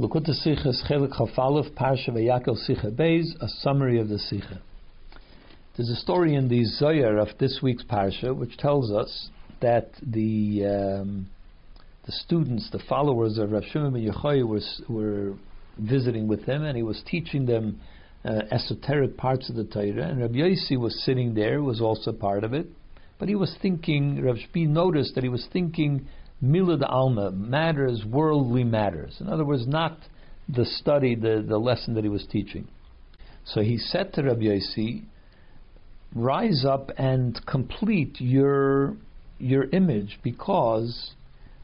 L'kut Sichas Chelik Chafalef Parsha veYakel Sichah Beis, a summary of the Sichah. There's a story in the Zohar of this week's Parsha which tells us that the students, the followers of Rav Shmuel and Yechayah were visiting with him, and he was teaching them esoteric parts of the Torah. And Rabbi Yossi was sitting there, was also part of it, but he was thinking. Rashbi noticed that he was thinking Milsa de Alma, matters, worldly matters. In other words, not the study, the lesson that he was teaching. So he said to Rabbi Yossi, rise up and complete your image, because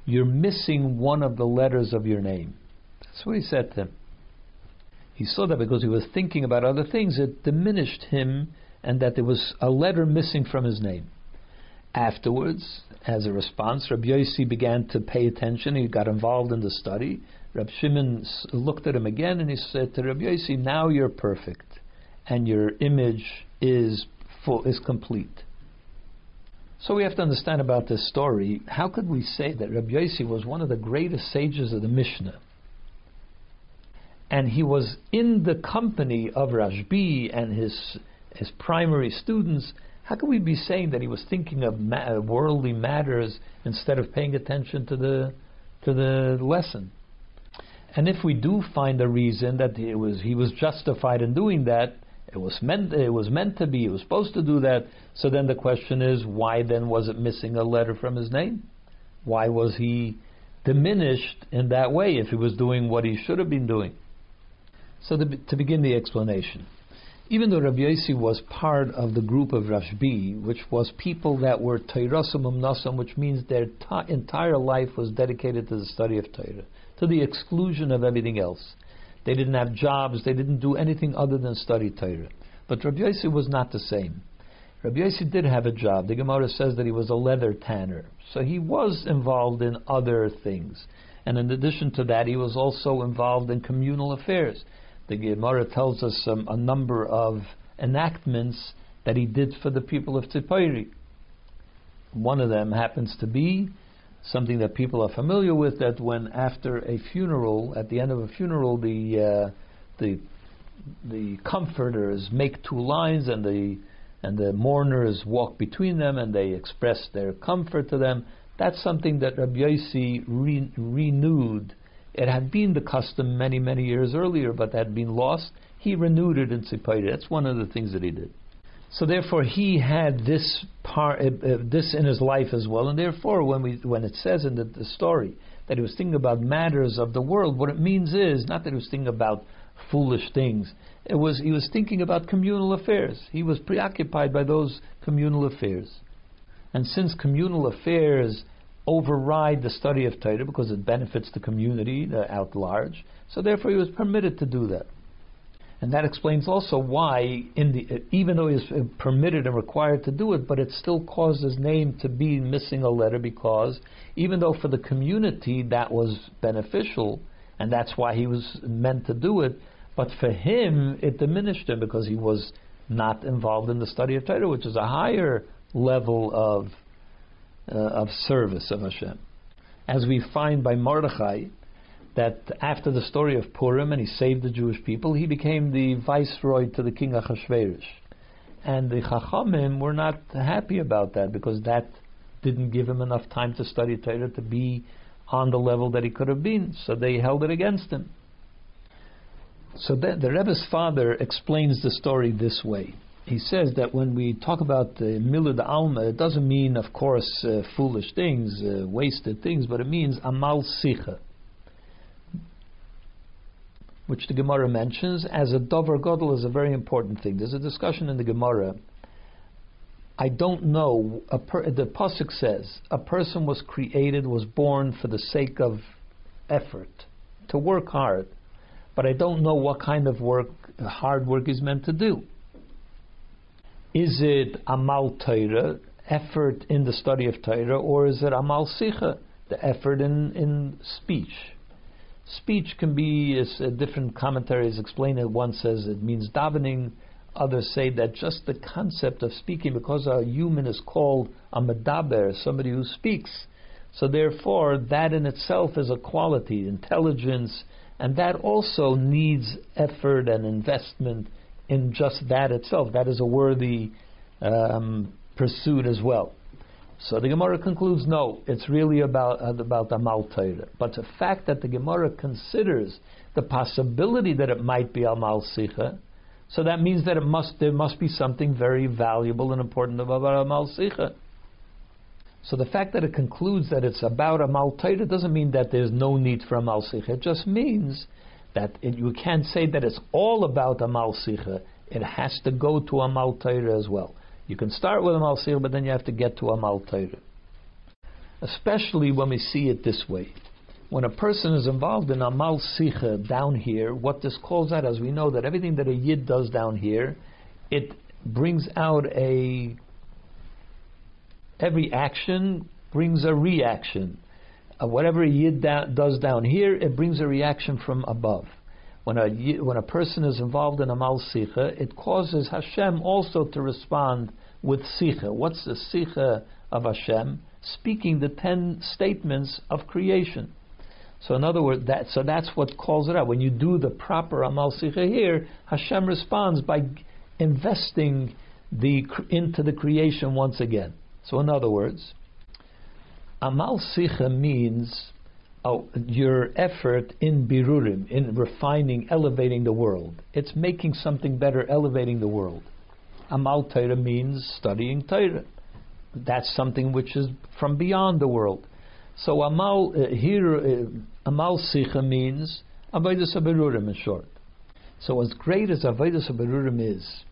you're missing one of the letters of your name. That's what he said to him. He saw that because he was thinking about other things, it diminished him, and that there was a letter missing from his name. Afterwards, as a response, Rabbi Yossi began to pay attention. He got involved in the study. Rabbi Shimon looked at him again, and he said to Rabbi Yossi, now you're perfect, and your image is full, is complete. So we have to understand about this story. How could we say that Rabbi Yossi was one of the greatest sages of the Mishnah, and he was in the company of Rashbi and his primary students? How can we be saying that he was thinking of worldly matters instead of paying attention to the lesson? And if we do find a reason that he was justified in doing that, it was meant to be, he was supposed to do that. So then the question is, why then was it missing a letter from his name? Why was he diminished in that way if he was doing what he should have been doing? So to begin the explanation. Even though Rabbi Yossi was part of the group of Rashbi, which was people that were Teirasum Umnasum, which means their entire life was dedicated to the study of Torah, to the exclusion of everything else. They didn't have jobs, they didn't do anything other than study Torah. But Rabbi Yossi was not the same. Rabbi Yossi did have a job. The Gemara says that he was a leather tanner. So he was involved in other things. And in addition to that, he was also involved in communal affairs. The Gemara tells us a number of enactments that he did for the people of Tzipori. One of them happens to be something that people are familiar with, that when after a funeral, at the end of a funeral, the comforters make two lines, and the mourners walk between them, and they express their comfort to them. That's something that Rabbi Yossi renewed. It had been the custom many, many years earlier, but had been lost. He renewed it in Tzipori. That's one of the things that he did. So therefore, he had this part, this in his life as well. And therefore, when it says in the story that he was thinking about matters of the world, what it means is not that he was thinking about foolish things. He was thinking about communal affairs. He was preoccupied by those communal affairs. And since communal affairs override the study of Torah because it benefits the community out large, so therefore he was permitted to do that. And that explains also why, even though he was permitted and required to do it, but it still caused his name to be missing a letter, because even though for the community that was beneficial, and that's why he was meant to do it, but for him it diminished him because he was not involved in the study of Torah, which is a higher level of service of Hashem. As we find by Mordechai, that after the story of Purim, and he saved the Jewish people, he became the viceroy to the king Achashverish. And the Chachamim were not happy about that, because that didn't give him enough time to study Torah to be on the level that he could have been. So they held it against him. So the Rebbe's father explains the story this way. He says that when we talk about Milsa de Alma, it doesn't mean, of course, foolish things, wasted things, but it means Amal Sicha, which the Gemara mentions as a Dover Godel is a very important thing. There's a discussion in the Gemara. I don't know, the Posuk says, a person was created, was born for the sake of effort, to work hard, but I don't know what kind of work, hard work is meant to do. Is it Amal Teireh, effort in the study of Torah, or is it Amal Sicha, the effort in speech? Speech can be, as different commentaries explain it, one says it means davening, others say that just the concept of speaking, because a human is called a medaber, somebody who speaks, So therefore, that in itself is a quality, intelligence, and that also needs effort and investment in just that itself. That is a worthy pursuit as well. So the Gemara concludes, no, it's really about Amal Teireh. But the fact that the Gemara considers the possibility that it might be Amal Sicha, so that means that there must be something very valuable and important about Amal Sicha. So the fact that it concludes that it's about Amal Teireh doesn't mean that there's no need for Amal Sicha. It just means that you can't say that it's all about Amal Sicha. It has to go to Amal Teireh as well. You can start with Amal Sicha, but then you have to get to Amal Teireh. Especially when we see it this way. When a person is involved in Amal Sicha down here, what this calls out, as we know, that everything that a Yid does down here, it brings out every action brings a reaction. Whatever a Yid does down here, it brings a reaction from above. When a person is involved in Amal Sicha, it causes Hashem also to respond with Sicha. What's the Sicha of Hashem? Speaking the 10 statements of creation. So in other words, that's what calls it out. When you do the proper Amal Sicha here, Hashem responds by investing into the creation once again. So in other words, Amal Sicha means your effort in birurim, in refining, elevating the world. It's making something better, elevating the world. Amal Teireh means studying Torah. That's something which is from beyond the world. So Amal Sicha means Avodas habirurim, in short. So as great as Avodas habirurim is,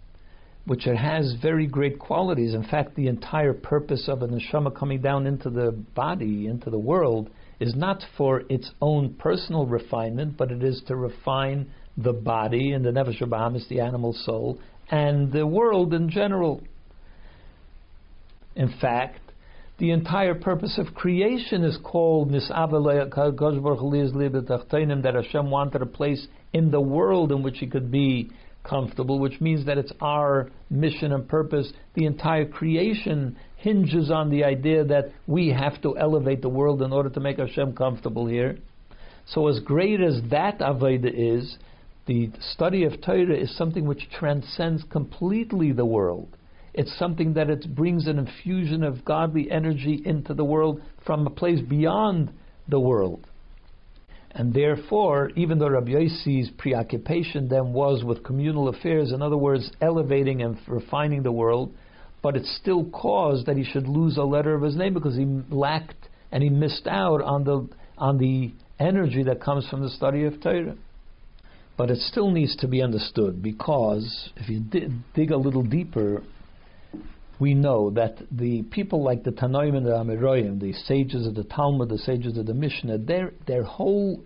which it has very great qualities. In fact, the entire purpose of a neshama coming down into the body, into the world, is not for its own personal refinement, but it is to refine the body and the nefesh habahamis, the animal soul, and the world in general. In fact, the entire purpose of creation is called that Hashem wanted a place in the world in which He could be comfortable, which means that it's our mission and purpose. The entire creation hinges on the idea that we have to elevate the world in order to make Hashem comfortable here. So as great as that Aveda is, the study of Torah is something which transcends completely the world. It's something that it brings an infusion of godly energy into the world from a place beyond the world. And therefore, even though Rabbi Yossi's preoccupation then was with communal affairs, in other words, elevating and refining the world, but it still caused that he should lose a letter of his name because he lacked and he missed out on the energy that comes from the study of Torah. But it still needs to be understood, because if you dig a little deeper, we know that the people like the Tanoim and the Amiroyim, the sages of the Talmud, the sages of the Mishnah, their whole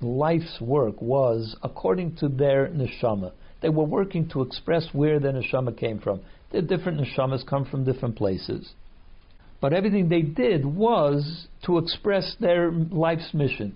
life's work was according to their neshama. They were working to express where their neshama came from. The different neshamas come from different places. But everything they did was to express their life's mission.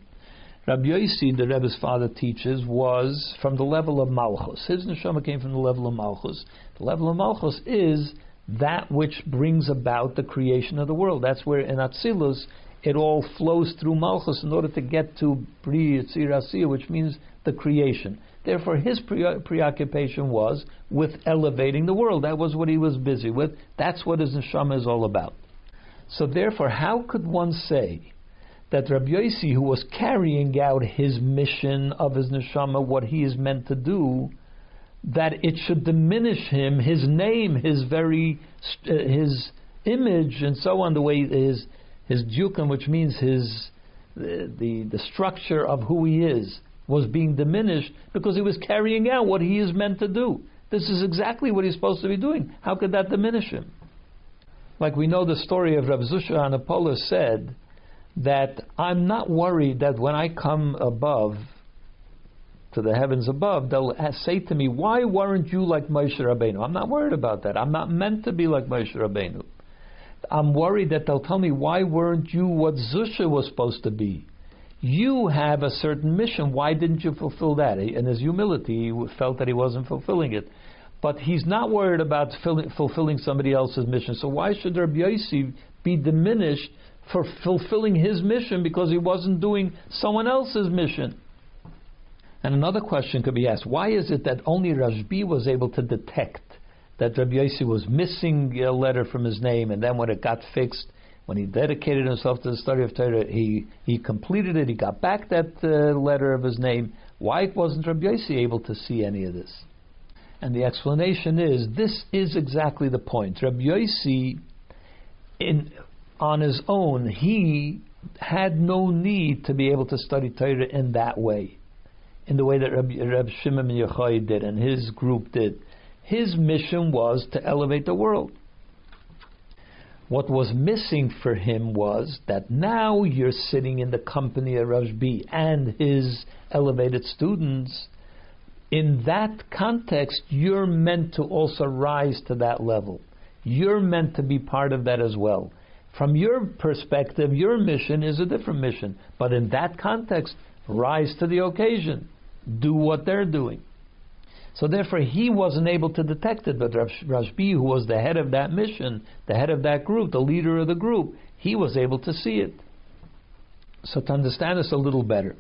Rabbi Yossi, the Rebbe's father, teaches, was from the level of Malchus. His neshama came from the level of Malchus. The level of Malchus is that which brings about the creation of the world. That's where in Atzilus it all flows through Malchus in order to get to Bri Yitzir Asiyah, which means the creation. Therefore his preoccupation was with elevating the world. That was what he was busy with. That's what his neshama is all about. So therefore, how could one say that Rabbi Yossi, who was carrying out his mission of his neshama, what he is meant to do, that it should diminish him, his name, his image, and so on, the way his dukum, which means the structure of who he is, was being diminished because he was carrying out what he is meant to do. This is exactly what he's supposed to be doing. How could that diminish him? Like we know the story of Rav Zusha Anapolus said that I'm not worried that when I come above to the heavens above, they'll say to me, why weren't you like Moshe Rabbeinu? I'm not worried about that. I'm not meant to be like Moshe Rabbeinu. I'm worried that they'll tell me, why weren't you what Zusha was supposed to be? You have a certain mission. Why didn't you fulfill that? In his humility, he felt that he wasn't fulfilling it. But he's not worried about fulfilling somebody else's mission. So why should Rabbi Yossi be diminished for fulfilling his mission because he wasn't doing someone else's mission. And another question could be asked, why is it that only Rashbi was able to detect that Rabbi Yossi was missing a letter from his name, and then when it got fixed, when he dedicated himself to the study of Torah, he completed it, he got back that letter of his name. Why wasn't Rabbi Yossi able to see any of this? And the explanation is, this is exactly the point. Rabbi Yossi, on his own, he had no need to be able to study Torah in that way, in the way that Rabbi Shimon and Yechayah did and his group did. His mission was to elevate the world. What was missing for him was that now you're sitting in the company of Rashbi and his elevated students. In that context, you're meant to also rise to that level. You're meant to be part of that as well. From your perspective, your mission is a different mission. But in that context, rise to the occasion. Do what they're doing. So therefore, he wasn't able to detect it, but Rashbi, who was the head of that mission, the head of that group, the leader of the group, he was able to see it. So to understand this a little better,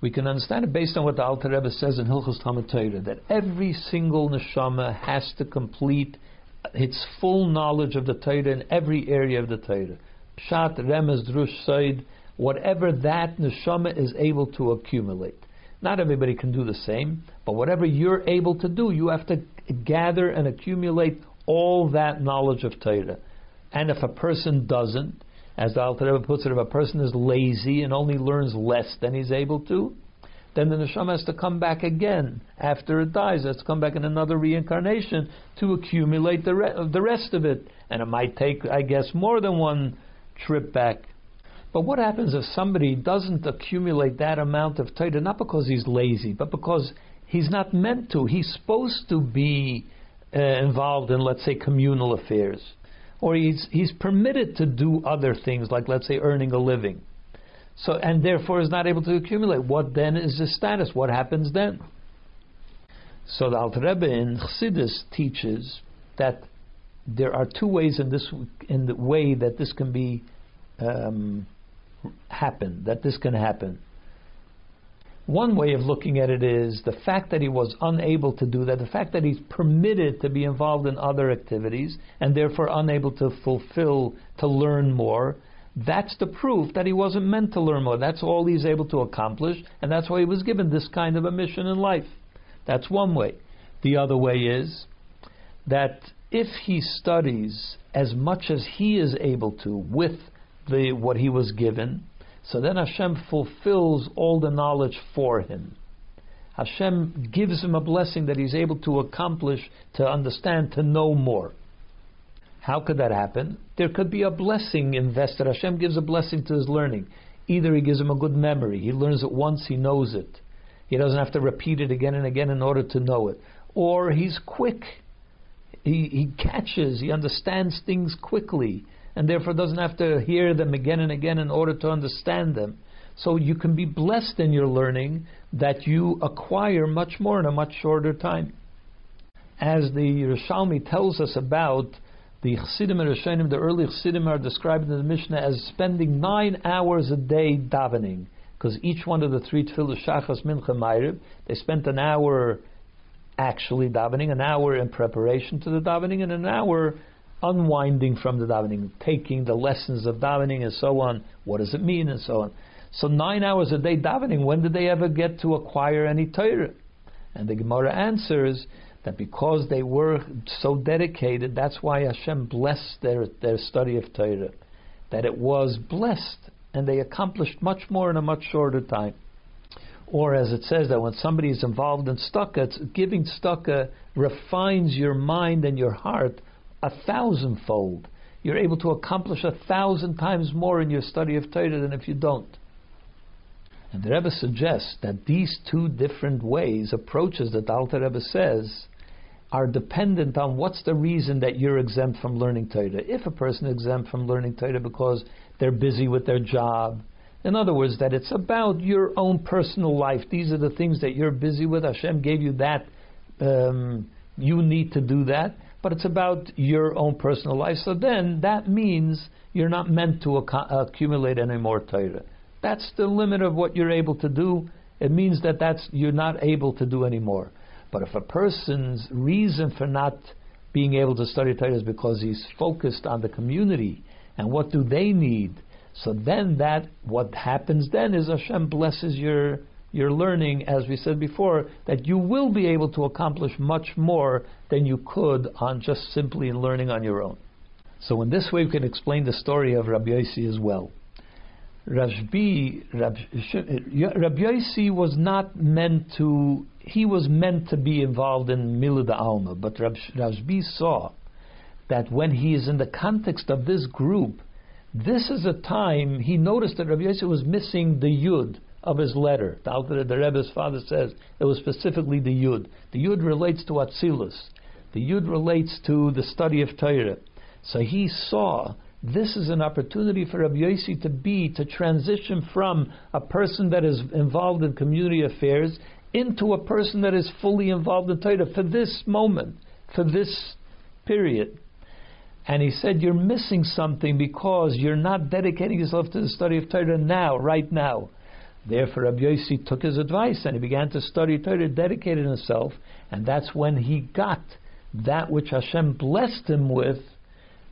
we can understand it based on what the Alter Rebbe says in Hilchos Talmud Torah, that every single neshama has to complete its full knowledge of the Torah in every area of the Torah. Pshat, Remez, Drush, Said, whatever that neshama is able to accumulate. Not everybody can do the same, but whatever you're able to do, you have to gather and accumulate all that knowledge of Torah. And if a person doesn't, as the Alter Rebbe puts it, if a person is lazy and only learns less than he's able to, then the neshama has to come back again after it dies. It has to come back in another reincarnation to accumulate the rest of it. And it might take, I guess, more than one trip back. But what happens if somebody doesn't accumulate that amount of Torah, not because he's lazy, but because he's not meant to. He's supposed to be involved in, let's say, communal affairs. Or he's permitted to do other things, like, let's say, earning a living. So, and therefore is not able to accumulate. What then is his status? What happens then? So the Alter Rebbe in Chassidus teaches that there are two ways in the way that this can be happen. One way of looking at it is the fact that he was unable to do that, the fact that he's permitted to be involved in other activities and therefore unable to fulfill, to learn more. That's the proof that he wasn't meant to learn more. That's all he's able to accomplish, and that's why he was given this kind of a mission in life. That's one way. The other way is that if he studies as much as he is able to with what he was given, so then Hashem fulfills all the knowledge for him. Hashem gives him a blessing that he's able to accomplish, to understand, to know more. How could that happen? There could be a blessing invested. Hashem gives a blessing to his learning. Either he gives him a good memory, he learns it once, he knows it, he doesn't have to repeat it again and again in order to know it. Or he's quick, he catches, he understands things quickly, and therefore doesn't have to hear them again and again in order to understand them. So you can be blessed in your learning that you acquire much more in a much shorter time. As the Yerushalmi tells us about the Chassidim and Rishonim, the early Chassidim are described in the Mishnah as spending 9 hours a day davening, because each one of the three tefillah, Shachas, Mincha, Ma'ariv, they spent an hour actually davening, an hour in preparation to the davening, and an hour unwinding from the davening, taking the lessons of davening and so on. What does it mean and so on. So 9 hours a day davening, when did they ever get to acquire any Torah? And the Gemara answers that because they were so dedicated, that's why Hashem blessed their study of Torah, that it was blessed and they accomplished much more in a much shorter time. Or as it says, that when somebody is involved in Sukkah, giving Sukkah refines your mind and your heart 1,000-fold. You're able to accomplish 1,000 times more in your study of Torah than if you don't. And the Rebbe suggests that these two different ways, approaches that the Alter Rebbe says, are dependent on what's the reason that you're exempt from learning Torah. If a person is exempt from learning Torah because they're busy with their job, in other words, that it's about your own personal life. These are the things that you're busy with. Hashem gave you that. You need to do that. but it's about your own personal life. So then that means you're not meant to accumulate any more Torah. That's the limit of what you're able to do. It means that that's, you're not able to do anymore. But if a person's reason for not being able to study Torah is because he's focused on the community and what do they need, so then that, what happens then is Hashem blesses your learning, as we said before, that you will be able to accomplish much more than you could on just simply learning on your own. So in this way we can explain the story of Rabbi Yossi as well. Rashbi, Rabbi Yossi was not meant to, he was meant to be involved in Milsa de Alma, but Rashbi saw that when he is in the context of this group, this is a time, he noticed that Rabbi Yossi was missing the Yud of his letter. The Alter Rebbe's father says it was specifically the Yud. The Yud relates to Atzilus. The Yud relates to the study of Torah. So he saw this is an opportunity for Rabbi Yossi to transition from a person that is involved in community affairs into a person that is fully involved in Torah for this moment, for this period. And he said, you're missing something because you're not dedicating yourself to the study of Torah now, right now. Therefore, Rabbi Yossi took his advice and he began to study Torah, dedicated himself, and that's when he got that which Hashem blessed him with,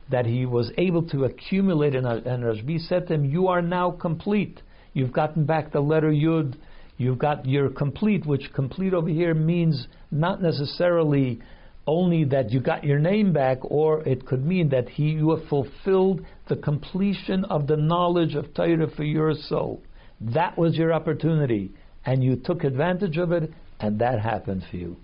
that he was able to accumulate. And Rashbi said to him, you are now complete. You've gotten back the letter Yud. You're complete, which complete over here means not necessarily only that you got your name back, or it could mean that you have fulfilled the completion of the knowledge of Torah for your soul. That was your opportunity, and you took advantage of it, and that happened for you.